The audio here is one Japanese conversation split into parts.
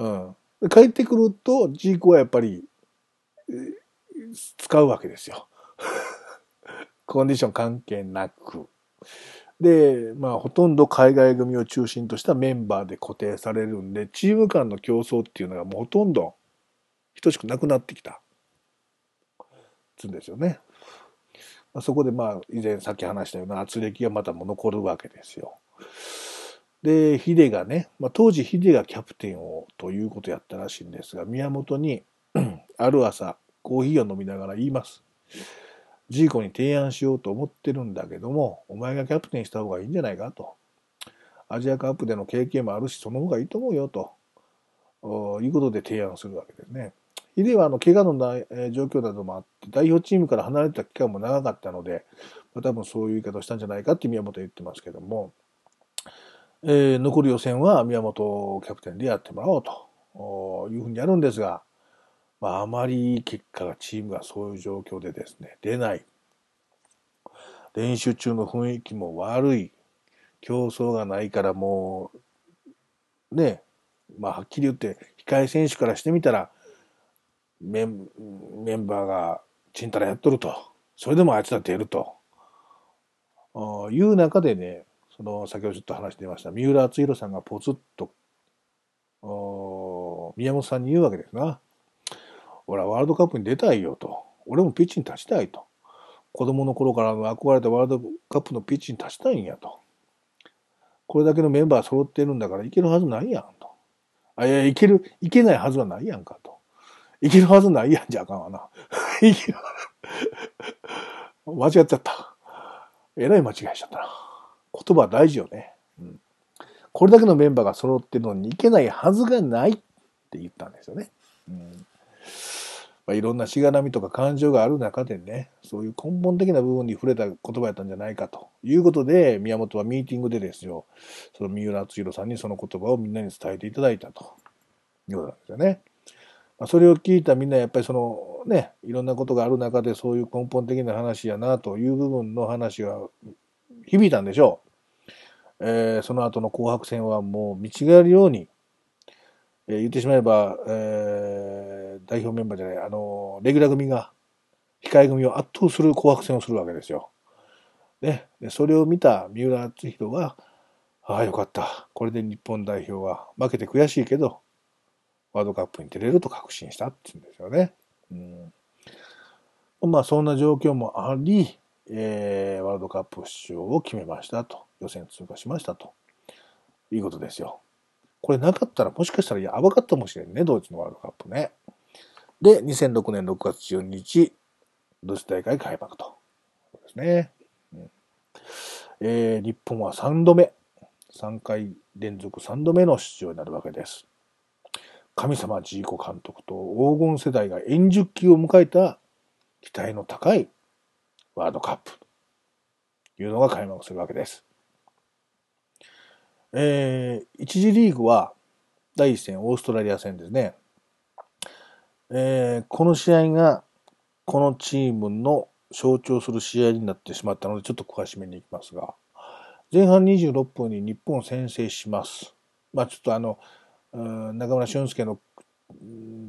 うん、で帰ってくるとジーコはやっぱり使うわけですよコンディション関係なく。で、まあほとんど海外組を中心としたメンバーで固定されるんで、チーム間の競争っていうのがもうほとんど等しくなくなってきたつんですよね。そこでまあ以前さっき話したような圧力がまたも残るわけですよ。でヒデがね、まあ、当時ヒデがキャプテンをということやったらしいんですが、宮本にある朝コーヒーを飲みながら言います。ジーコに提案しようと思ってるんだけども、お前がキャプテンした方がいいんじゃないかと、アジアカップでの経験もあるしその方がいいと思うよということで提案するわけですね。ヒデは怪我のない状況などもあって代表チームから離れた期間も長かったので、まあ、多分そういう言い方をしたんじゃないかって宮本言ってますけども、残り予選は宮本キャプテンでやってもらおうというふうにやるんですが、まあ、あまり結果がチームがそういう状況でですね出ない、練習中の雰囲気も悪い、競争がないからもうね、まあ、はっきり言って控え選手からしてみたらメンバーがちんたらやっとると、それでもあいつら出るという中でね、その先ほどちょっと話していました三浦篤弘さんがポツッと宮本さんに言うわけですな。俺はワールドカップに出たいよと、俺もピッチに立ちたいと、子供の頃からの憧れたワールドカップのピッチに立ちたいんやと、これだけのメンバー揃ってるんだからいけるはずないやんと、あ、いやいけないはずはないやんかと、いけるはずないやんじゃあかんわな間違っちゃった、えらい間違いしちゃったな、言葉大事よね、うん、これだけのメンバーが揃ってるのにいけないはずがないって言ったんですよね、うん。まあ、いろんなしがらみとか感情がある中でね、そういう根本的な部分に触れた言葉やったんじゃないかということで、宮本はミーティングでですよ、その三浦篤弘さんにその言葉をみんなに伝えていただいたということなんですよね。まあ、それを聞いたみんなやっぱりそのね、いろんなことがある中でそういう根本的な話やなという部分の話が響いたんでしょう。その後の紅白戦はもう見違えるように、言ってしまえば、代表メンバーじゃない、レギュラー組が控え組を圧倒する紅白戦をするわけですよ。ね、それを見た三浦篤弘は、ああよかった、これで日本代表は負けて悔しいけどワールドカップに出れると確信したって言うんですよね。うん、まあそんな状況もあり、ワールドカップ出場を決めましたと、予選通過しましたということですよ。これなかったらもしかしたらやばかったかもしれんね、ドイツのワールドカップね。で、2006年6月12日、ドイツ大会開幕と。そうですね。うん、日本は3度目、3回連続3度目の出場になるわけです。神様ジーコ監督と黄金世代が円熟期を迎えた期待の高いワールドカップというのが開幕するわけです。一次リーグは第1戦オーストラリア戦ですね。この試合がこのチームの象徴する試合になってしまったのでちょっと詳しめにいきますが、前半26分に日本先制します。まあちょっと中村俊輔の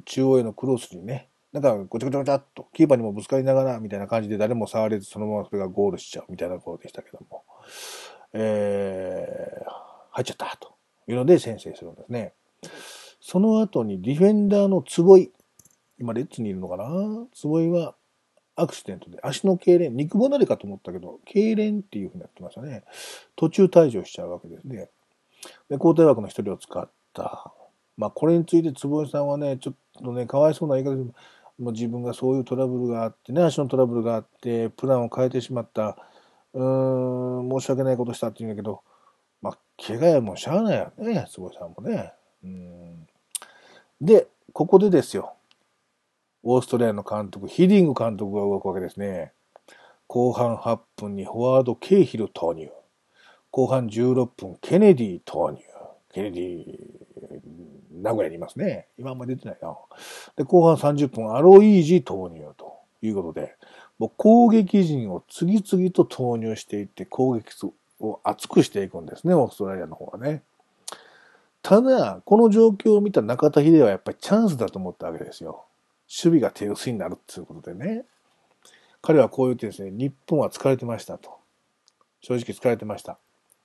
中央へのクロスにね、なんかごちゃごちゃごちゃっとキーパーにもぶつかりながらみたいな感じで誰も触れずそのままそれがゴールしちゃうみたいなことでしたけども、入っちゃったというので先制するんですね。その後にディフェンダーの坪井、今レッツにいるのかな、坪井はアクシデントで足の痙攣、肉離れかと思ったけど痙攣っていうふうになってましたね。途中退場しちゃうわけですね。で、交代枠の一人を使った。まあこれについて坪井さんはね、ちょっとねかわいそうな言い方で、もう自分がそういうトラブルがあってね、足のトラブルがあってプランを変えてしまった、申し訳ないことしたって言うんだけど、まあ、怪我やもしゃあないよね、坪井さんもね。で、ここでですよ、オーストラリアの監督、ヒディング監督が動くわけですね。後半8分にフォワード、ケイヒル投入。後半16分、ケネディ投入。ケネディ、名古屋にいますね。今あんまり出てないな。で、後半30分、アロイージ投入ということで、もう攻撃陣を次々と投入していって、攻撃を厚くしていくんですね、オーストラリアの方はね。ただ、この状況を見た中田秀はやっぱりチャンスだと思ったわけですよ。守備が手薄になるっていうことでね。彼はこう言ってですね、日本は疲れてましたと。正直疲れてました。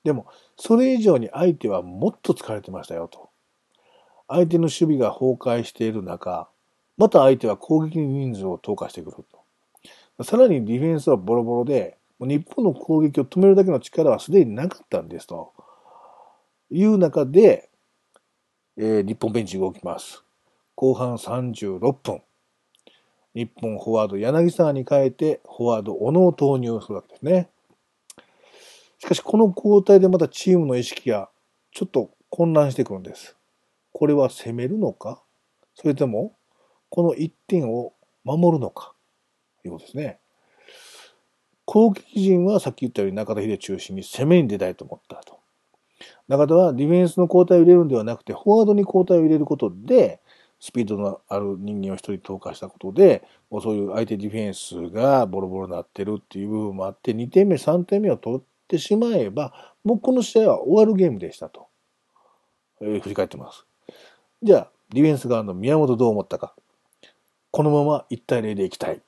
でも、それ以上に相手はもっと疲れてましたよと。相手の守備が崩壊している中、また相手は攻撃に人数を投下してくると。さらにディフェンスはボロボロで、日本の攻撃を止めるだけの力はすでになかったんですと。いう中で、日本ベンチ動きます。後半36分。日本フォワード柳沢に変えて、フォワード小野を投入するわけですね。しかしこの交代でまたチームの意識がちょっと混乱してくるんです。これは攻めるのか、それともこの1点を守るのかということですね。攻撃陣はさっき言ったように中田秀中心に攻めに出たいと思ったと。中田はディフェンスの交代を入れるんではなくてフォワードに交代を入れることでスピードのある人間を一人投下したことでもうそういう相手ディフェンスがボロボロになってるっていう部分もあって2点目3点目を取ってしまえばもうこの試合は終わるゲームでしたと、振り返ってます。じゃあディフェンス側の宮本どう思ったか。このまま1対0でいきたい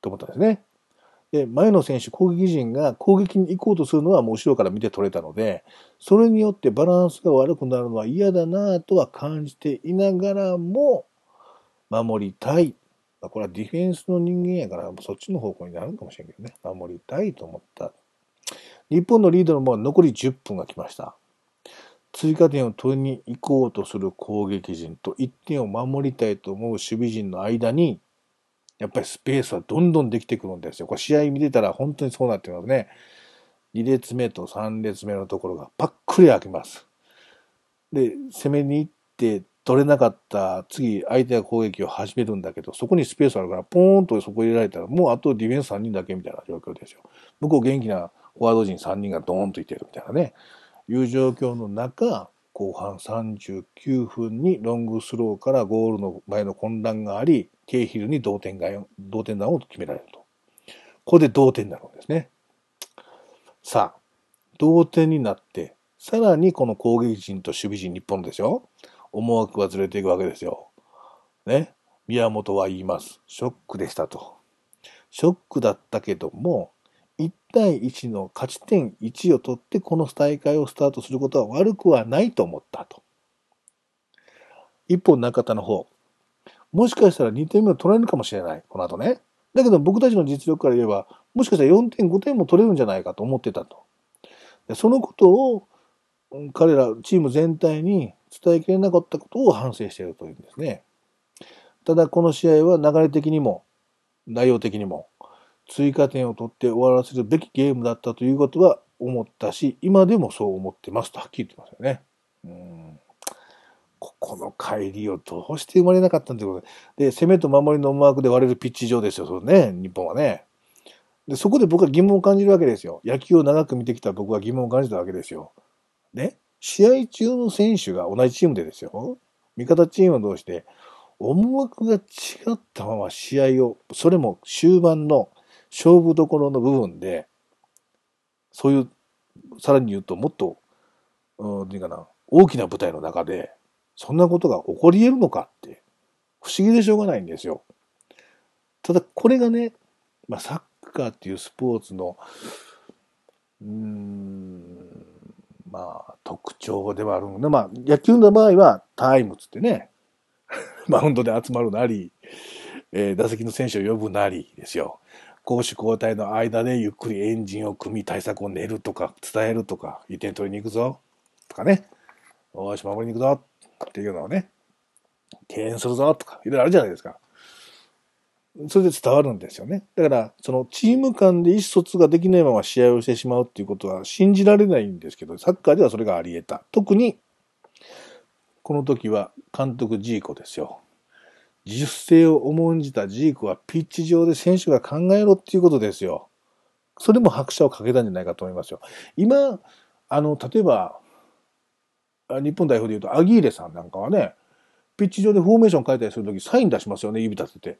と思ったんですね。で、前の選手、攻撃陣が攻撃に行こうとするのはもう後ろから見て取れたので、それによってバランスが悪くなるのは嫌だなぁとは感じていながらも、守りたい。これはディフェンスの人間やから、そっちの方向になるかもしれんけどね。守りたいと思った。日本のリードのまま残り10分が来ました。追加点を取りに行こうとする攻撃陣と1点を守りたいと思う守備陣の間に、やっぱりスペースはどんどんできてくるんですよ。これ試合見てたら本当にそうなってますね。2列目と3列目のところがパックリ開きます。で、攻めに行って取れなかった、次相手が攻撃を始めるんだけど、そこにスペースあるから、ポーンとそこ入れられたら、もうあとディフェンス3人だけみたいな状況ですよ。向こう元気なフォワード陣3人がドーンといってるみたいなね、いう状況の中、後半39分にロングスローからゴールの前の混乱があり、ケイヒルに同点弾を決められると。ここで同点になるんですね。さあ、同点になって、さらにこの攻撃陣と守備陣、日本ですよ。思惑がずれていくわけですよ。ね。宮本は言います。ショックでしたと。ショックだったけども、1対1の勝ち点1を取って、この大会をスタートすることは悪くはないと思ったと。一方、中田の方。もしかしたら2点目を取れるかもしれない。この後ね。だけど僕たちの実力から言えば、もしかしたら4点、5点も取れるんじゃないかと思ってたと。で、そのことを、彼ら、チーム全体に伝えきれなかったことを反省しているというんですね。ただ、この試合は流れ的にも、内容的にも、追加点を取って終わらせるべきゲームだったということは思ったし、今でもそう思ってますとはっきり言ってますよね。ここの帰りをどうして生まれなかったんということで、攻めと守りの思惑で割れるピッチ上ですよ、そうね、日本はね。で、そこで僕は疑問を感じるわけですよ。野球を長く見てきた僕は疑問を感じたわけですよ。ね、試合中の選手が同じチームでですよ。味方チーム同士で思惑が違ったまま試合を、それも終盤の勝負どころの部分で、そういう、さらに言うともっと、大きな舞台の中で、そんなことが起こり得るのかって、不思議でしょうがないんですよ。ただこれがね、サッカーっていうスポーツの、特徴ではあるので、野球の場合はタイムつってね、マウンドで集まるなり、打席の選手を呼ぶなりですよ。攻守交代の間でゆっくりエンジンを組み、対策を練るとか、伝えるとか、1点取りに行くぞ、とかね、よし、守りに行くぞ、っていうのをね、敬遠するぞとか、いろいろあるじゃないですか。それで伝わるんですよね。だから、そのチーム間で意思疎通ができないまま試合をしてしまうっていうことは信じられないんですけど、サッカーではそれがあり得た。特に、この時は監督ジーコですよ。自主性を重んじたジーコはピッチ上で選手が考えろっていうことですよ。それも拍車をかけたんじゃないかと思いますよ。今、例えば、日本代表で言うと、アギーレさんなんかはね、ピッチ上でフォーメーション変えたりするとき、サイン出しますよね、指立てて。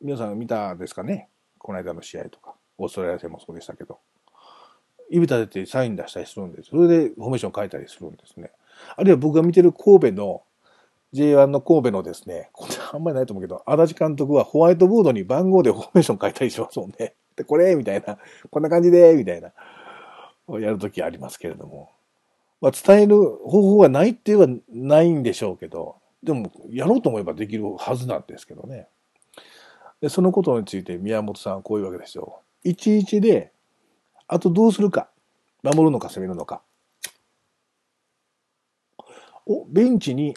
皆さん見たですかね、この間の試合とか、オーストラリア戦もそうでしたけど。指立ててサイン出したりするんです。それでフォーメーション変えたりするんですね。あるいは僕が見てる神戸の J1 の神戸のですね、これあんまりないと思うけど、足立監督はホワイトボードに番号でフォーメーション変えたりしますもんね。で、これみたいな、こんな感じでみたいな、やるときありますけれども。まあ、伝える方法がないって言えばないんでしょうけど、でもやろうと思えばできるはずなんですけどね。で、そのことについて宮本さんはこういうわけですよ。1-1で、あとどうするか。守るのか攻めるのか。をベンチに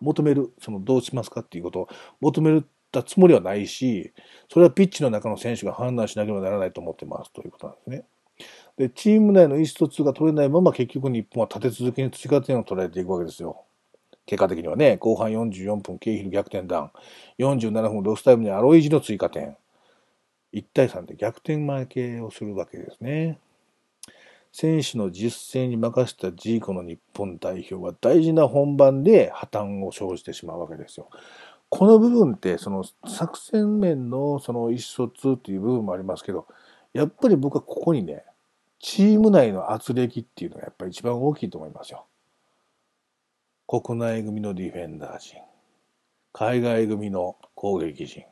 求める、そのどうしますかっていうことを求めたつもりはないし、それはピッチの中の選手が判断しなければならないと思ってますということなんですね。で、チーム内の意思疎通が取れないまま結局日本は立て続けに追加点を取られていくわけですよ。結果的にはね、後半44分、ケイヒル逆転弾、47分、ロスタイムにアロイジの追加点、1対3で逆転負けをするわけですね。選手の実践に任せたジーコの日本代表は大事な本番で破綻を生じてしまうわけですよ。この部分って、その作戦面のその意思疎通っていう部分もありますけど、やっぱり僕はここにね、チーム内の圧力っていうのがやっぱり一番大きいと思いますよ。国内組のディフェンダー陣、海外組の攻撃陣、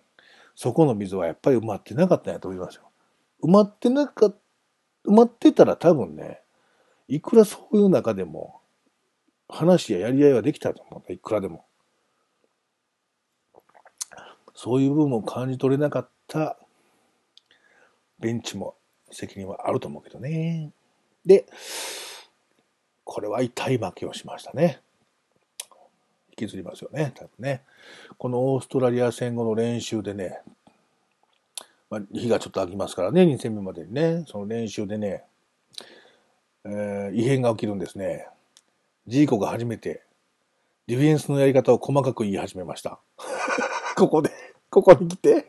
そこの溝はやっぱり埋まってなかったんやと思いますよ。埋まってたら多分ね、いくらそういう中でも話ややり合いはできたと思う。いくらでもそういう部分を感じ取れなかったベンチも責任はあると思うけどね。で、これは痛い負けをしましたね。引きずりますよね、多分ね。このオーストラリア戦後の練習でね、まあ、日がちょっと空きますからね、2戦目までにね、その練習でね、異変が起きるんですね。ジーコが初めてディフェンスのやり方を細かく言い始めました。ここに来て、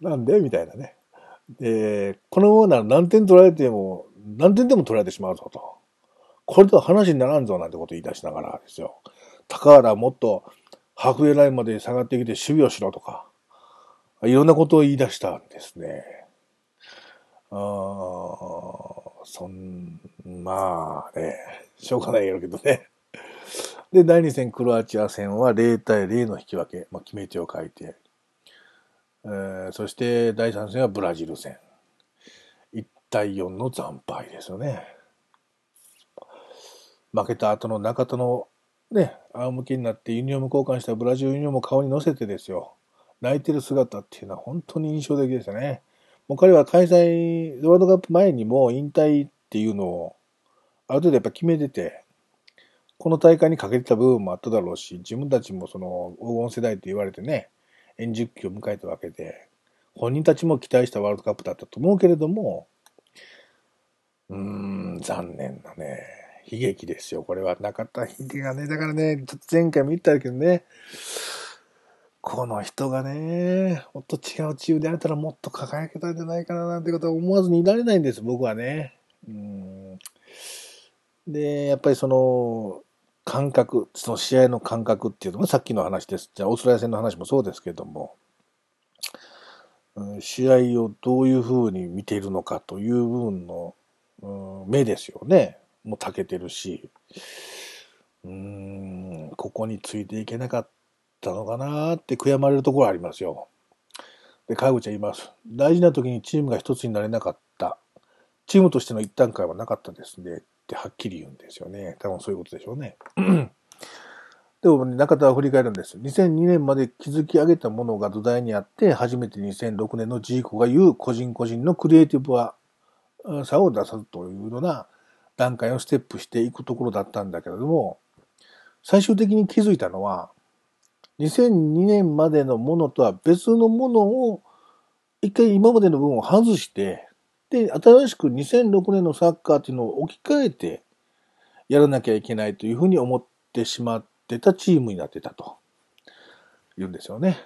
なんでみたいなね。で、このままなら何点でも取られてしまうぞと。これとは話にならんぞなんてことを言い出しながらですよ。高原もっとハーフウェイラインまで下がってきて守備をしろとか、いろんなことを言い出したんですね。まあね、しょうがないやろけどね。で、第2戦クロアチア戦は0対0の引き分け、まあ、決め手を欠いて、そして第3戦はブラジル戦。1対4の惨敗ですよね。負けた後の中田のね、仰向けになってユニフォーム交換したブラジルユニフォームを顔に乗せてですよ、泣いてる姿っていうのは本当に印象的でしたね。もう彼はワールドカップ前にも引退っていうのをある程度やっぱ決めてて、この大会にかけてた部分もあっただろうし、自分たちもその黄金世代って言われてね、円熟期を迎えたわけで、本人たちも期待したワールドカップだったと思うけれども、残念なね、悲劇ですよ。これは中田秀がね、だからね、ちょっと前回も言ったけどね、この人がね、もっと違うチームであれたらもっと輝けたんじゃないかななんてことは思わずにいられないんです、僕はね。で、やっぱりその、感覚、その試合の感覚っていうのもさっきの話です。じゃあ、オーストラリア戦の話もそうですけども、試合をどういうふうに見ているのかという部分の、目ですよね。もう長けてるし、ここについていけなかったのかなーって悔やまれるところありますよ。で、川口は言います。大事な時にチームが一つになれなかった。チームとしての一段階はなかったですね。ってはっきり言うんですよね。多分そういうことでしょうね。でも、ね、中田は振り返るんです。2002年まで築き上げたものが土台にあって、初めて2006年のジーコが言う個人個人のクリエイティブは差を出さずというような段階をステップしていくところだったんだけれども、最終的に気づいたのは、2002年までのものとは別のものを、一回今までの部分を外して、で、新しく2006年のサッカーっていうのを置き換えてやらなきゃいけないというふうに思ってしまってたチームになってたと言うんですよね。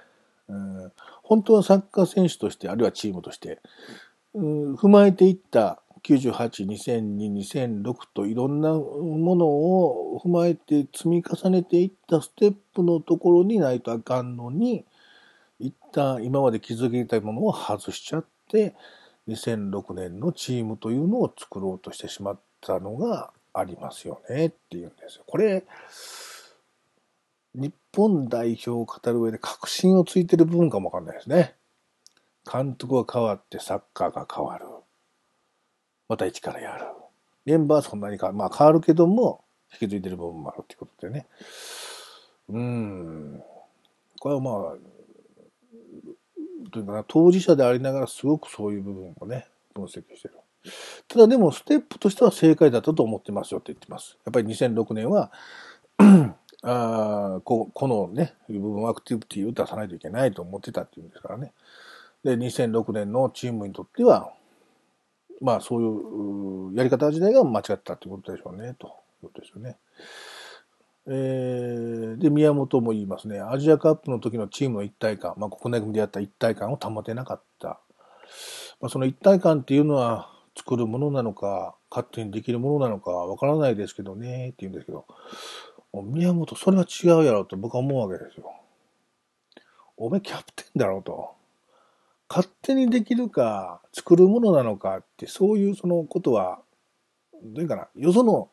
本当はサッカー選手として、あるいはチームとして、踏まえていった98、2002、2006といろんなものを踏まえて積み重ねていったステップのところにないとあかんのに、一旦今まで築いたものを外しちゃって、2006年のチームというのを作ろうとしてしまったのがありますよねっていうんですよ。これ日本代表を語る上で確信をついてる部分かもわかんないですね。監督が変わってサッカーが変わる。また一からやる。メンバーはそんなに変わるけども引き継いでる部分もあるっていうことでね。これは当事者でありながらすごくそういう部分をね分析してる。ただでもステップとしては正解だったと思ってますよって言ってます。やっぱり2006年はこのね部分アクティビティを出さないといけないと思ってたっていうんですからね。で2006年のチームにとってはそういうやり方自体が間違ったってことでしょうねということですよね。で宮本も言いますね。アジアカップの時のチームの一体感、国内組でやった一体感を保てなかった、その一体感っていうのは作るものなのか勝手にできるものなのかわからないですけどねって言うんですけど、宮本それは違うやろうと僕は思うわけですよ。お前キャプテンだろうと、勝手にできるか作るものなのかってそういうそのことはよその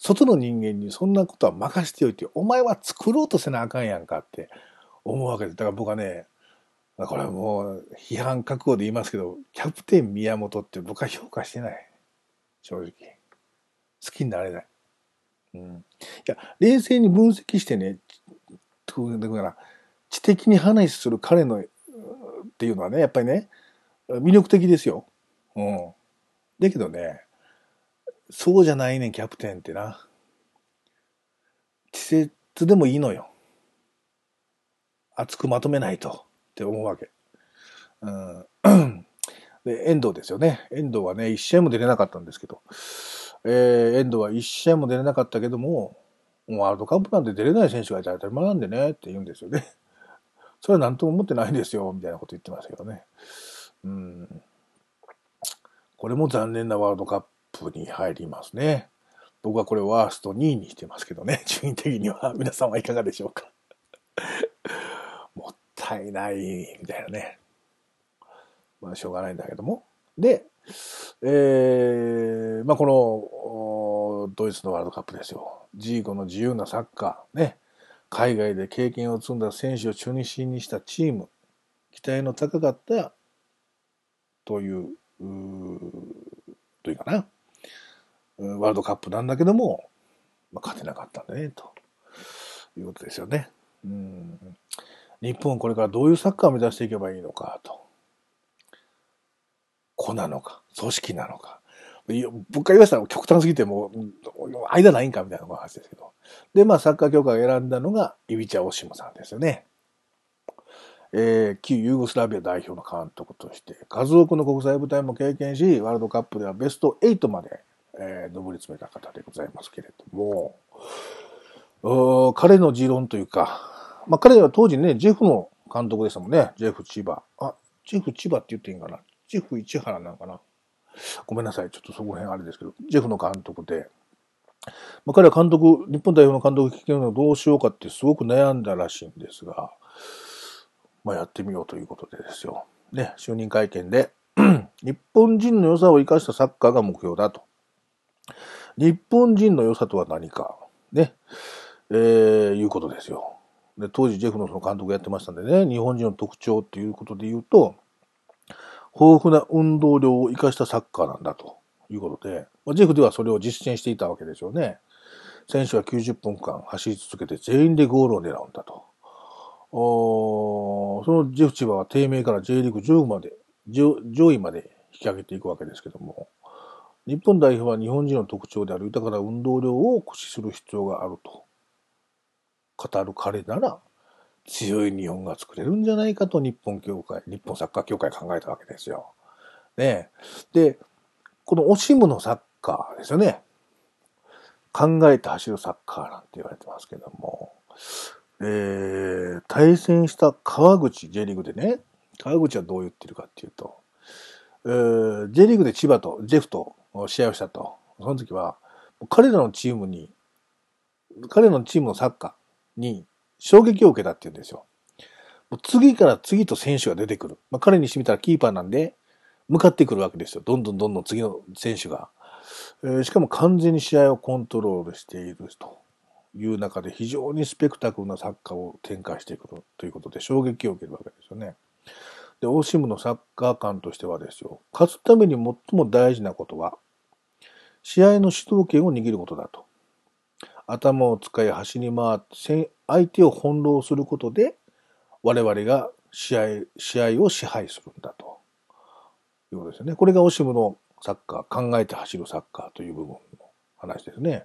外の人間にそんなことは任せておいて、お前は作ろうとせなあかんやんかって思うわけです。だから僕はね、これはもう批判覚悟で言いますけど、キャプテン宮本って僕は評価してない。正直。好きになれない。いや、冷静に分析してね、だから知的に話する彼のっていうのはね、やっぱりね、魅力的ですよ。だけどね、そうじゃないねんキャプテンってな。稚拙でもいいのよ。熱くまとめないとって思うわけ。で遠藤ですよね。遠藤はね1試合も出れなかったんですけど、遠藤は1試合も出れなかったけども、ワールドカップなんて出れない選手がいたら当たり前なんでねって言うんですよね。それは何とも思ってないですよみたいなこと言ってましたけどね。これも残念なワールドカップに入りますね。僕はこれワースト2位にしてますけどね、順位的には。皆さんはいかがでしょうか。もったいないみたいなね。しょうがないんだけども。で、このドイツのワールドカップですよ。G5 の自由なサッカーね。海外で経験を積んだ選手を中心にしたチーム。期待の高かったというかな。ワールドカップなんだけども、勝てなかったんだねということですよね。日本これからどういうサッカーを目指していけばいいのかと、子なのか組織なのか、僕から言わせたら極端すぎてもう間ないんかみたいな話ですけど、でサッカー協会が選んだのがイビチャ・オシムさんですよね。旧ユーゴスラビア代表の監督として数多くの国際舞台も経験し、ワールドカップではベスト8まで上り詰めた方でございますけれども、彼の持論というか、彼は当時ね、ジェフの監督でしたもんね。ジェフ千葉。ジェフ千葉って言っていいんかな。ジェフ市原なのかな。ごめんなさい。ちょっとそこら辺あれですけど、ジェフの監督で、彼は監督、日本代表の監督を聞けるのをどうしようかってすごく悩んだらしいんですが、やってみようということでですよ。ね、就任会見で、日本人の良さを生かしたサッカーが目標だと。日本人の良さとは何か、ね、いうことですよ。で、当時ジェフのその監督やってましたんでね、日本人の特徴っていうことで言うと、豊富な運動量を生かしたサッカーなんだということで、ジェフではそれを実践していたわけですよね。選手は90分間走り続けて全員でゴールを狙うんだと。そのジェフ千葉は低迷から J リーグ上位まで引き上げていくわけですけども、日本代表は日本人の特徴である豊かな運動量を駆使する必要があると語る彼なら、強い日本が作れるんじゃないかと日本サッカー協会考えたわけですよ。ねえ。で、このオシムのサッカーですよね。考えて走るサッカーなんて言われてますけども、対戦した川口 J リーグでね、川口はどう言ってるかっていうと、J リーグで千葉とジェフと試合をしたと。その時は、彼のチームのサッカーに衝撃を受けたって言うんですよ。次から次と選手が出てくる。彼にしてみたらキーパーなんで、向かってくるわけですよ。どんどん次の選手が。しかも完全に試合をコントロールしているという中で、非常にスペクタクルなサッカーを展開していくということで衝撃を受けるわけですよね。で、オシムのサッカー観としてはですよ、勝つために最も大事なことは、試合の主導権を握ることだと。頭を使い走り回って相手を翻弄することで、我々が試合を支配するんだということですよね。これがオシムのサッカー、考えて走るサッカーという部分の話ですね。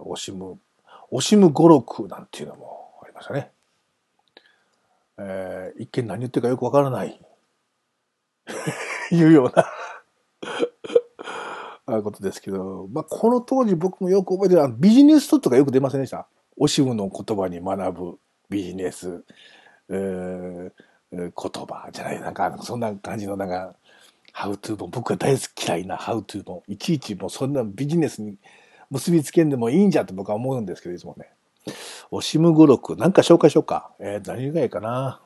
オシム語録なんていうのもありましたね。一見何言ってるかよくわからないいうようなことですけど、まあ、この当時僕もよく覚えてる、ビジネス書とかよく出ませんでした？オシムの言葉に学ぶビジネス、言葉じゃない、なんかそんな感じの、なんかハウトゥー本、僕が大好き嫌いなハウトゥー本、いちいちもうそんなビジネスに結びつけんでもいいんじゃって僕は思うんですけど、いつもね。オシム語録なんか紹介しようか。何がいいかな。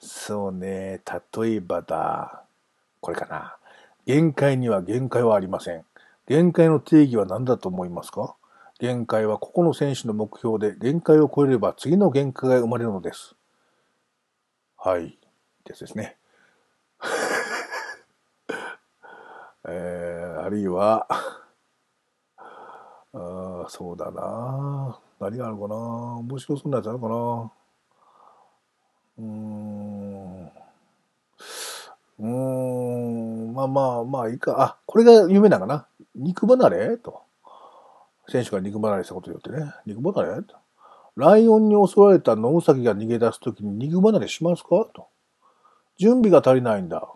そうね、例えばだ、これかな。限界には限界はありません。限界の定義は何だと思いますか？限界はここの選手の目標で、限界を超えれば次の限界が生まれるのです。はいですねあるいはそうだな、何があるかな、面白そうなやつあるかな。まあいいか。あ、これが有名なのかな。肉離れと、選手が肉離れしたことによってね、肉離れ、ライオンに襲われた野ウサギが逃げ出すときに肉離れしますかと。準備が足りないんだ。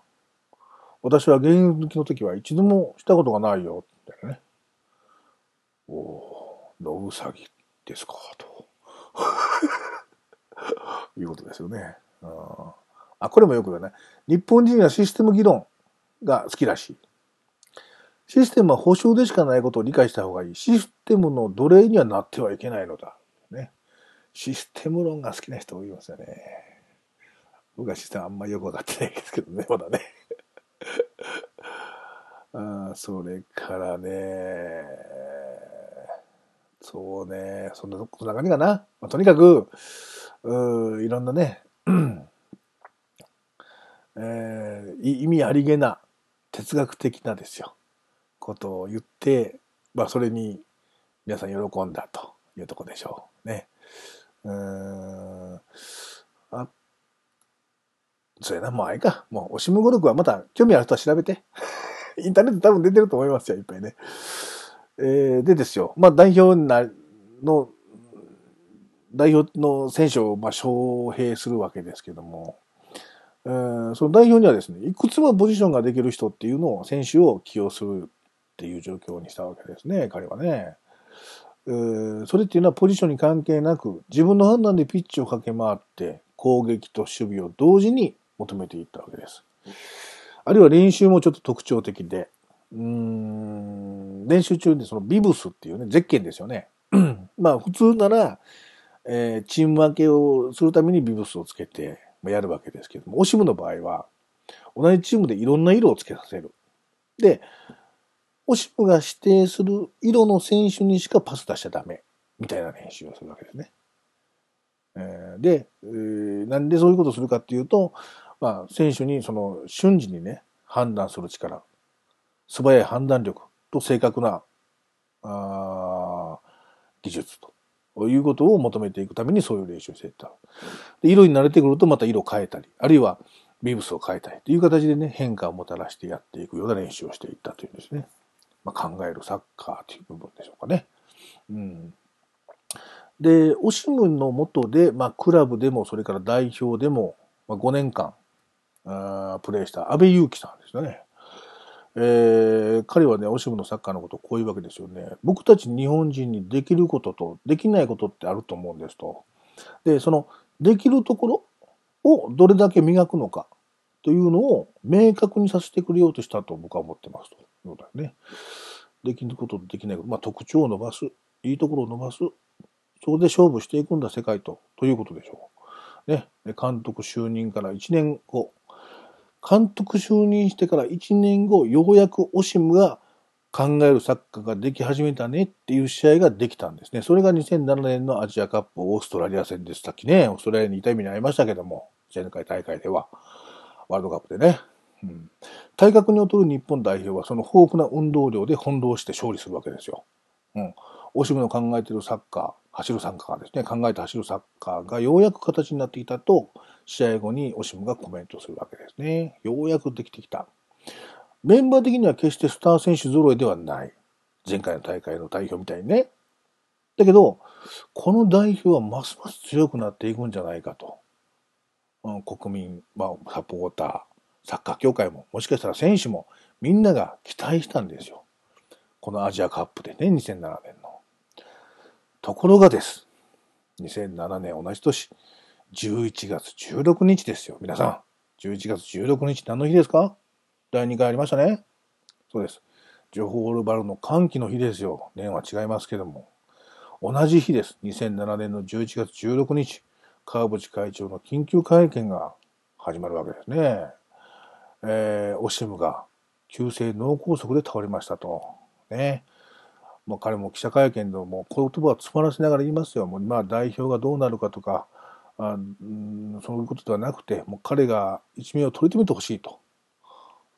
私は現役の時は一度もしたことがないよ。みたいなね。野ウサギですかと。いうことですよね。あ、これもよく言うね。日本人はシステム議論が好きらしい。システムは補償でしかないことを理解した方がいい。システムの奴隷にはなってはいけないのだ。ね。システム論が好きな人多いますよね。僕はシステムあんまりよくわかってないですけどね、まだね。それからね。そうね。そんな感じかな。まあ、とにかく、いろんなね、意味ありげな哲学的なですよ。ことを言って、まあ、それに皆さん喜んだというところでしょうね。それな、もうあれか。もうオシム語録はまた興味ある人は調べて。インターネット多分出てると思いますよ、いっぱいね。でですよ、まあ代表の選手を招聘するわけですけども、その代表にはですね、いくつもポジションができる人っていうのを、選手を起用するっていう状況にしたわけですね、彼はね。それっていうのはポジションに関係なく、自分の判断でピッチを駆け回って、攻撃と守備を同時に求めていったわけです。あるいは練習もちょっと特徴的で、練習中にそのビブスっていうね、ゼッケンですよね。まあ普通なら、チーム分けをするためにビブスをつけて、やるわけですけども、オシムの場合は同じチームでいろんな色をつけさせる。で、オシムが指定する色の選手にしかパス出しちゃダメみたいな練習をするわけですね。で、なんでそういうことをするかっていうと、まあ、選手にその瞬時にね、判断する力、素早い判断力と正確な技術と。いうことを求めていくためにそういう練習をしていった。で、色に慣れてくるとまた色を変えたり、あるいはビブスを変えたりという形でね、変化をもたらしてやっていくような練習をしていったというんですね。まあ、考えるサッカーという部分でしょうかね。で、オシムの下で、まあ、クラブでもそれから代表でも、まあ、5年間プレーした安部勇樹さんですよね。彼はね、オシムのサッカーのことをこういうわけですよね。僕たち日本人にできることとできないことってあると思うんですと。で、そのできるところをどれだけ磨くのかというのを明確にさせてくれようとしたと僕は思ってますと。そうだよね。できることとできないこと、まあ、特徴を伸ばす、いいところを伸ばす、そこで勝負していくんだ世界ということでしょう。ね、監督就任から1年後、監督就任してから1年後、ようやくオシムが考えるサッカーができ始めたねっていう試合ができたんですね。それが2007年のアジアカップオーストラリア戦でしたっけね。オーストラリアに痛い目に遭いましたけども、前回大会では、ワールドカップでね。うん、体格に劣る日本代表はその豊富な運動量で翻弄して勝利するわけですよ。うん、オシムの考えているサッカー、走るサッカーですね、考えて走るサッカーがようやく形になっていたと、試合後にオシムがコメントするわけですね。ようやくできてきた。メンバー的には決してスター選手揃いではない。前回の大会の代表みたいにね。だけど、この代表はますます強くなっていくんじゃないかと。うん、国民、まあ、サポーター、サッカー協会も、もしかしたら選手も、みんなが期待したんですよ。このアジアカップでね、2007年の。ところがです。2007年同じ年、11月16日ですよ。皆さん、11月16日何の日ですか？第2回ありましたね。そうです。ジョホールバルの歓喜の日ですよ。年は違いますけども。同じ日です。2007年の11月16日、川淵会長の緊急会見が始まるわけですね。オシムが急性脳梗塞で倒れましたと。ね。もう彼も記者会見でも言葉を詰まらせながら言いますよ。もう今代表がどうなるかとか、そういうことではなくて、もう彼が一命を取り留めてほしいと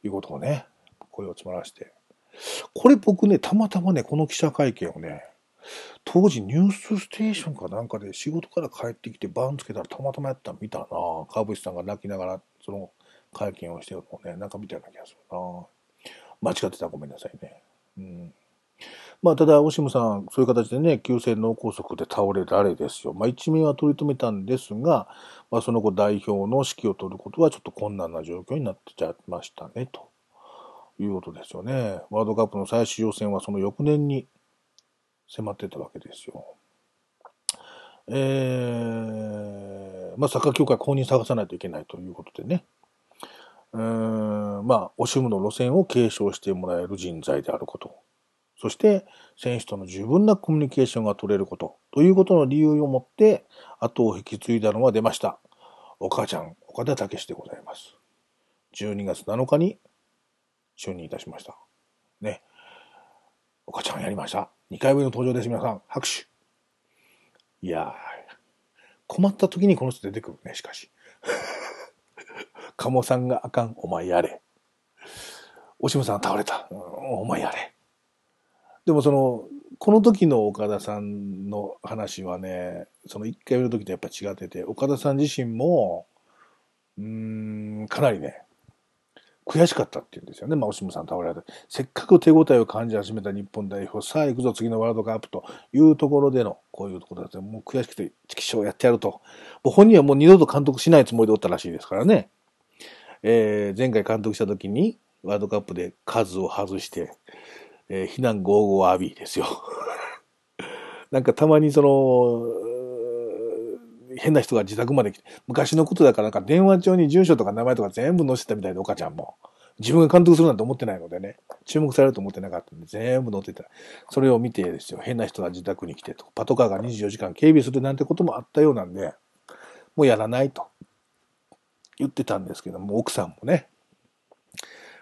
いうことをね、声を詰まらせて。これ僕ね、たまたまね、この記者会見をね、当時ニュースステーションかなんかで仕事から帰ってきて番つけたらたまたまやったの見たな。川淵さんが泣きながら、その、会見をしてるのね、なんかみたいな気がするな。間違ってたらごめんなさいね。うん。まあ、ただ、オシムさん、そういう形でね、急性脳梗塞で倒れられですよ。まあ、一命は取り留めたんですが、まあ、その後代表の指揮を取ることはちょっと困難な状況になってちゃいましたね、ということですよね。ワールドカップの最終予選はその翌年に迫ってたわけですよ。まあ、サッカー協会公認探さないといけないということでね。まあ、オシムの路線を継承してもらえる人材であること。そして、選手との十分なコミュニケーションが取れること。ということの理由をもって、後を引き継いだのは出ました。岡田武史でございます。12月7日に就任いたしました。ね。岡ちゃんやりました。2回目の登場です。皆さん、拍手。いやー、困った時にこの人出てくるね、しかし。鴨さんがあかん、お前やれ。オシムさん倒れた、お前やれ。でもこの時の岡田さんの話はね、その1回目の時とやっぱ違ってて、岡田さん自身も、かなりね、悔しかったっていうんですよね。まあ、オシムさん倒れた。せっかく手応えを感じ始めた日本代表、さあ行くぞ、次のワールドカップというところでの、こういうところだと、もう悔しくて、チキショーやってやると。もう本人はもう二度と監督しないつもりでおったらしいですからね。前回監督した時にワールドカップで数を外して、非難豪語を浴びですよ。なんかたまに変な人が自宅まで来て、昔のことだからなんか電話帳に住所とか名前とか全部載せてたみたいで、岡ちゃんも。自分が監督するなんて思ってないのでね、注目されると思ってなかったんで、全部載ってた。それを見てですよ、変な人が自宅に来てと、パトカーが24時間警備するなんてこともあったようなんで、もうやらないと。言ってたんですけども、奥さんもね、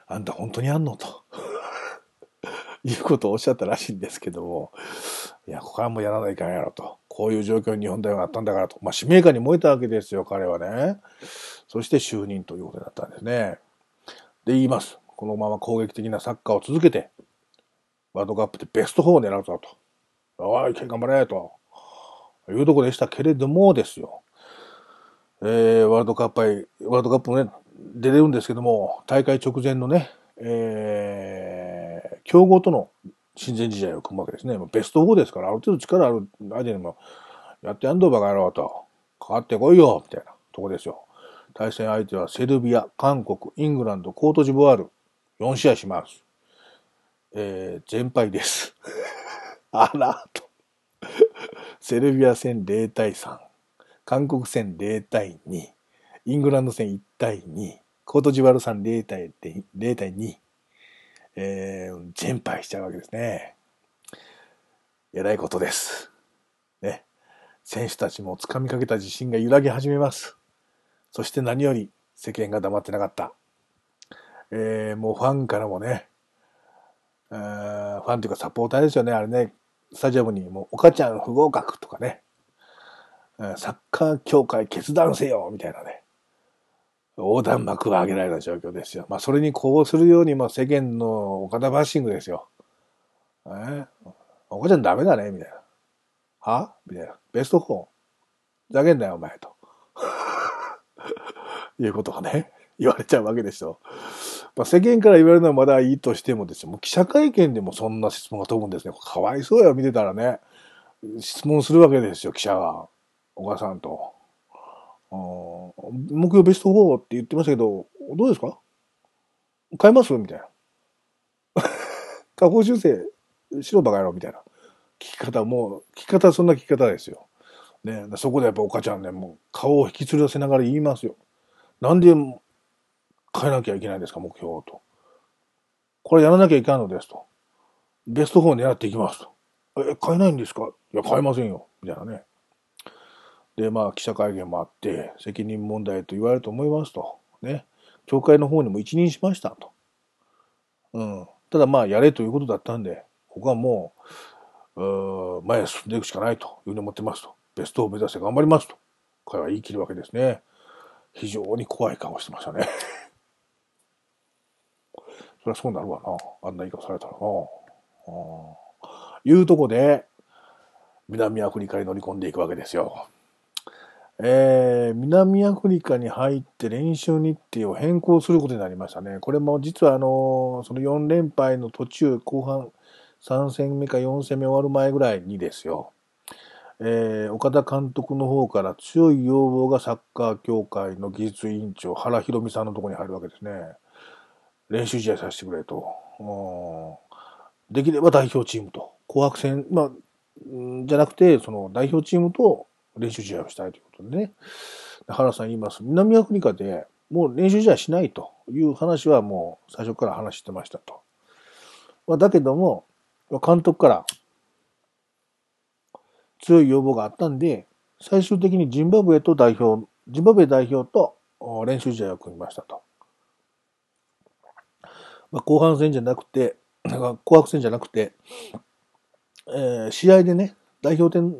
あんた本当にやんのということをおっしゃったらしいんですけども、いや、ここはもうやらないかんやろと。こういう状況に日本代表があったんだからと。まあ、使命感に燃えたわけですよ、彼はね。そして就任ということになったんですね。で、言います。このまま攻撃的なサッカーを続けて、ワールドカップでベスト4を狙うぞと。おい、頑張れと。いうとこでしたけれどもですよ。ワールドカップもね、出れるんですけども、大会直前のね、強豪との親善試合を組むわけですね。ベスト4ですから、ある程度力ある相手にも、やってやんどばかやろうと、かかってこいよみたいなとこですよ。対戦相手はセルビア、韓国、イングランド、コートジボワール、4試合します。全敗です。あらと。セルビア戦0対3。韓国戦0対2、イングランド戦1対2、コートジバル戦0対2、全敗しちゃうわけですね。えらいことです。ね。選手たちも掴みかけた自信が揺らぎ始めます。そして何より世間が黙ってなかった。もうファンからもね、ファンというかサポーターですよね、あれね、スタジアムにもう岡ちゃん不合格とかね、サッカー協会決断せよみたいなね、横断幕が上げられた状況ですよ。まあそれに呼応するように、まあ世間の岡田バッシングですよ。岡ちゃんダメだねみたいな。は？みたいな。ベスト4。ふざけんなよお前と。いうことがね、言われちゃうわけですよ。まあ世間から言われるのはまだいいとしてもですよ。もう記者会見でもそんな質問が飛ぶんですね。かわいそうよ、見てたらね。質問するわけですよ、記者が。岡さんと。目標ベスト4って言ってましたけど、どうですか？変えます？みたいな。下方修正しろバカ野郎みたいな。聞き方、そんな聞き方ですよ。ね、そこでやっぱ岡ちゃんね、もう顔を引きつり出せながら言いますよ。なんで変えなきゃいけないんですか、目標をと。これやらなきゃいけないのですと。ベスト4を狙っていきますと。変えないんですか？いや、変えませんよ。みたいなね。で、まあ、記者会見もあって、責任問題と言われると思いますと。ね。協会の方にも一任しましたと。うん。ただまあ、やれということだったんで、ここはもう、前へ進んでいくしかないというふうに思ってますと。ベストを目指して頑張りますと。彼は言い切るわけですね。非常に怖い顔してましたね。そりゃそうなるわな。あんな言い方されたらな。いうとこで、南アフリカに乗り込んでいくわけですよ。南アフリカに入って練習日程を変更することになりましたね。これも実はその4連敗の途中、後半3戦目か4戦目終わる前ぐらいにですよ、岡田監督の方から強い要望がサッカー協会の技術委員長原博美さんのところに入るわけですね。練習試合させてくれと、できれば代表チームと紅白戦、まあ、じゃなくてその代表チームと練習試合をしたいということでね。原さん言います。南アフリカでもう練習試合しないという話はもう最初から話してましたと。まあ、だけども、監督から強い要望があったんで、最終的にジンバブエ代表と練習試合を組みましたと。まあ、後半戦じゃなくて、紅白戦じゃなくて、試合でね、代表戦、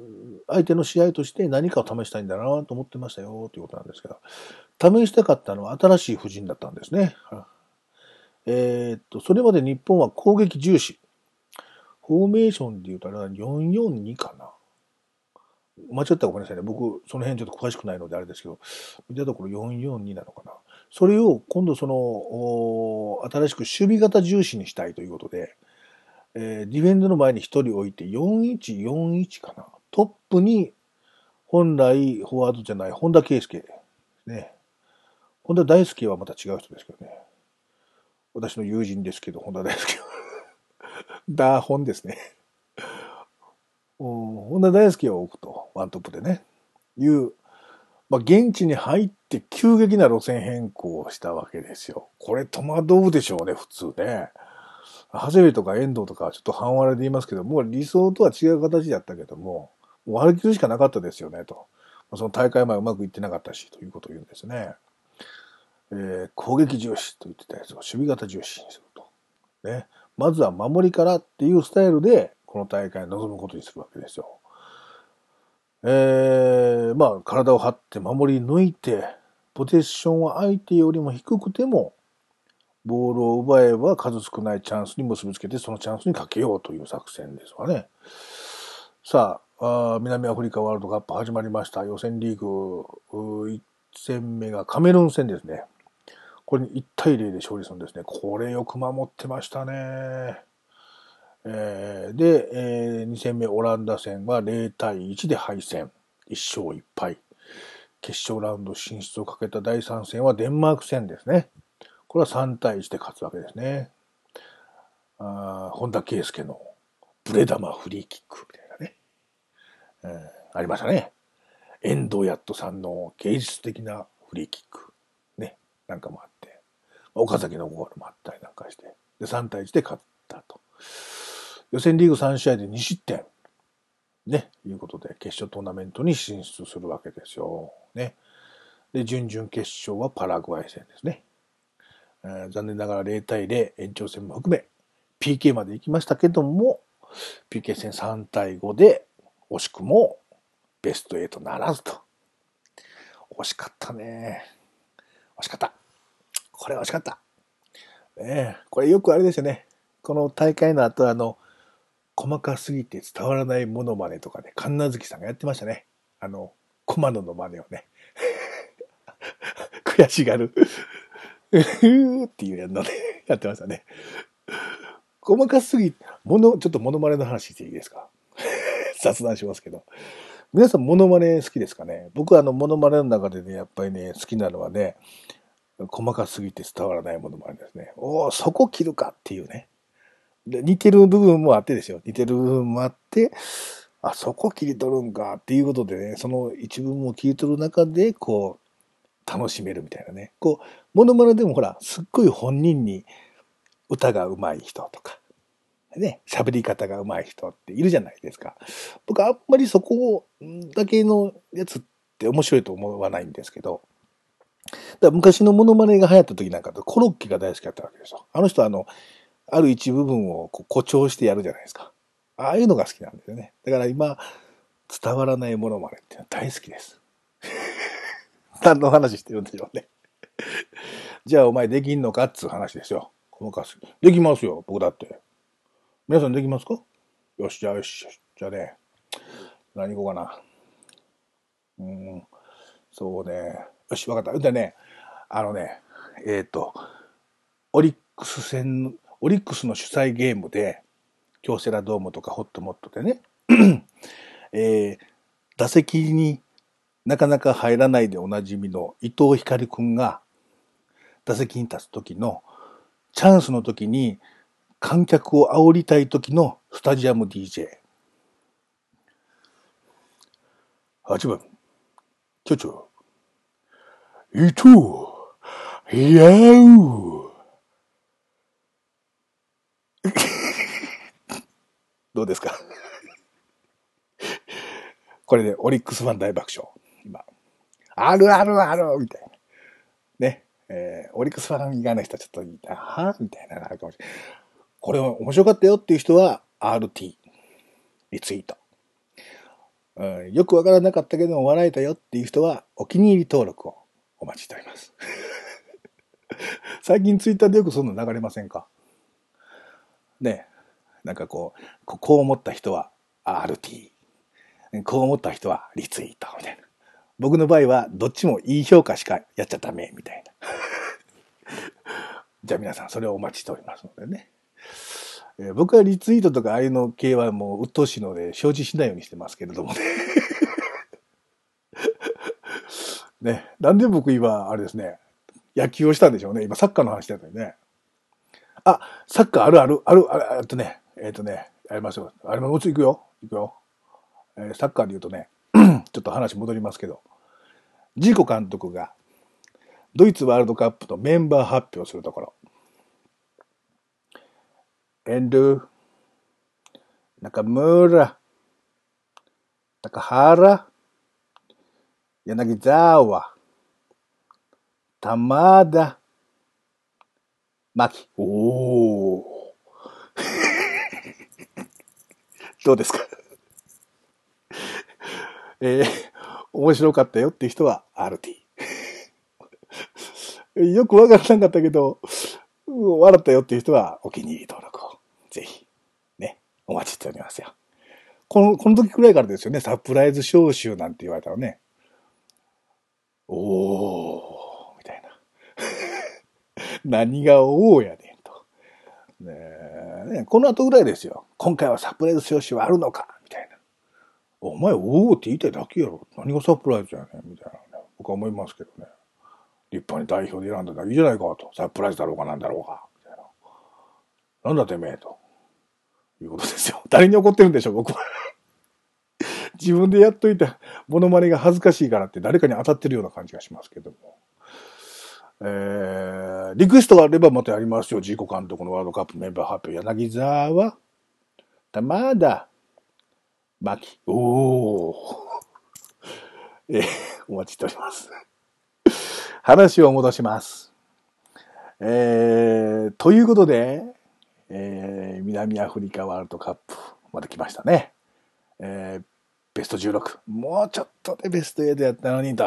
相手の試合として何かを試したいんだなと思ってましたよということなんですけど、試したかったのは新しい布陣だったんですね。それまで日本は攻撃重視。フォーメーションで言うとあれは 4-4-2 かな。間違ったらごめんなさいね。僕、その辺ちょっと詳しくないのであれですけど、見たところ 4-4-2 なのかな。それを今度その、新しく守備型重視にしたいということで、ディフェンドの前に1人置いて 4-1-4-1 かな。トップに、本来、フォワードじゃない、本田圭佑。ね。本田大輔はまた違う人ですけどね。私の友人ですけど、本田大輔は。ダーホンですね。本田大輔を置くと、ワントップでね。いう、まあ、現地に入って急激な路線変更をしたわけですよ。これ戸惑うでしょうね、普通ね。長谷部とか遠藤とか、ちょっと半割れで言いますけど、もう理想とは違う形だったけども、割り切るしかなかったですよねと。その大会前うまくいってなかったしということを言うんですね。攻撃重視と言ってたやつを守備型重視にすると、ね、まずは守りからっていうスタイルでこの大会に臨むことにするわけですよ。まあ体を張って守り抜いてポゼッションは相手よりも低くてもボールを奪えば数少ないチャンスに結びつけてそのチャンスにかけようという作戦ですわね。さあ、南アフリカワールドカップ始まりました。予選リーグ1戦目がカメルーン戦ですね。これに1対0で勝利するんですね。これよく守ってましたね。で、2戦目オランダ戦は0対1で敗戦。1勝1敗。決勝ラウンド進出をかけた第3戦はデンマーク戦ですね。これは3対1で勝つわけですね。本田圭佑のブレ玉フリーキックみたいな。ありましたね。遠藤やっとさんの芸術的なフリーキック。ね。なんかもあって。岡崎のゴールもあったりなんかして。で、3対1で勝ったと。予選リーグ3試合で2失点。ね。いうことで、決勝トーナメントに進出するわけですよ。ね。で準々決勝はパラグアイ戦ですね。残念ながら0対0延長戦も含め PK まで行きましたけども PK 戦3対5で惜しくもベスト8ならずと。惜しかったね。惜しかった。これ惜しかった、これよくあれですよね。この大会の後細かすぎて伝わらないモノマネとかね、神奈月さんがやってましたね。駒野のマネをね悔しがるうーっていうやつのねやってましたね。細かすぎちょっとモノマネの話していいですか雑談しますけど、皆さんモノマネ好きですかね。僕はモノマネの中でね、やっぱりね好きなのはね、細かすぎて伝わらないモノマネですね。そこ切るかっていうね。で似てる部分もあってですよ。似てる部分もあって、そこ切り取るんかっていうことでね、その一文を切り取る中でこう楽しめるみたいなね。こうモノマネでもほら、すっごい本人に歌が上手い人とかね、喋り方が上手い人っているじゃないですか。僕あんまりそこだけのやつって面白いと思わないんですけど、だ昔のモノマネが流行った時なんかコロッケが大好きだったわけですよ。あの人ある一部分をこう誇張してやるじゃないですか。ああいうのが好きなんですよね。だから今、伝わらないものまでっていうのは大好きです。何の話してるんでしょうね。じゃあお前できんのかっつう話ですよ。細かすぎ。できますよ、僕だって。皆さんできますか？よし、じゃあよし。じゃあね、何行こうかな。そうね。よし、わかった。でね、オリックスの主催ゲームで、京セラドームとかホットモットでね、打席になかなか入らないでおなじみの伊藤光くんが打席に立つ時のチャンスの時に観客を煽りたい時のスタジアム DJ。 8番ちょちょ伊藤やうどうですかこれで、ね、オリックスファン大爆笑。今あるあるあるみたいなね、オリックスファン以外の人はちょっといたはみたいなのあるかもしれない。これは面白かったよっていう人は RT リツイート、よくわからなかったけども笑えたよっていう人はお気に入り登録をお待ちしております最近ツイッターでよくそんな流れませんかね。なんかこう思った人は RT、 こう思った人はリツイートみたいな。僕の場合はどっちもいい評価しかやっちゃダメみたいなじゃあ皆さんそれをお待ちしておりますのでね、僕はリツイートとかああいうの系はもう鬱陶しいので承知しないようにしてますけれどもねね、なんで僕今あれですね、野球をしたんでしょうね。今サッカーの話だったよね。サッカーあるね、ありますよ。あれもうちょい行くよ、サッカーで言うとねちょっと話戻りますけど、ジーコ監督がドイツワールドカップのメンバー発表するところ、遠藤、中村、高原、柳沢、玉田、牧。どうですか、面白かったよっていう人は RT よく分からなかったけど笑ったよっていう人はお気に入り登録をぜひねお待ちしておりますよ。この時くらいからですよね、サプライズ招集なんて言われたらね、みたいな何が王やねんと、ね、この後ぐらいですよ。今回はサプライズ招集はあるのかみたいな。お前おおって言いたいだけやろ、何がサプライズやねんみたいな、ね、僕は思いますけどね。立派に代表で選んだらいいじゃないかと、サプライズだろうかなんだろうかみたいな、なんだてめえということですよ。誰に怒ってるんでしょう僕は自分でやっといたモノマネが恥ずかしいからって誰かに当たってるような感じがしますけども、リクエストがあればまたやりますよ。ジーコ監督のワールドカップメンバー発表、柳沢、玉田、牧。お待ちしております話を戻します。ということで、南アフリカワールドカップまで来ましたね。ベスト16。もうちょっとでベスト8やったのにと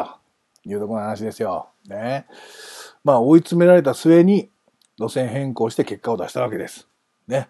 いうところの話ですよ。ね。まあ追い詰められた末に路線変更して結果を出したわけです。ね。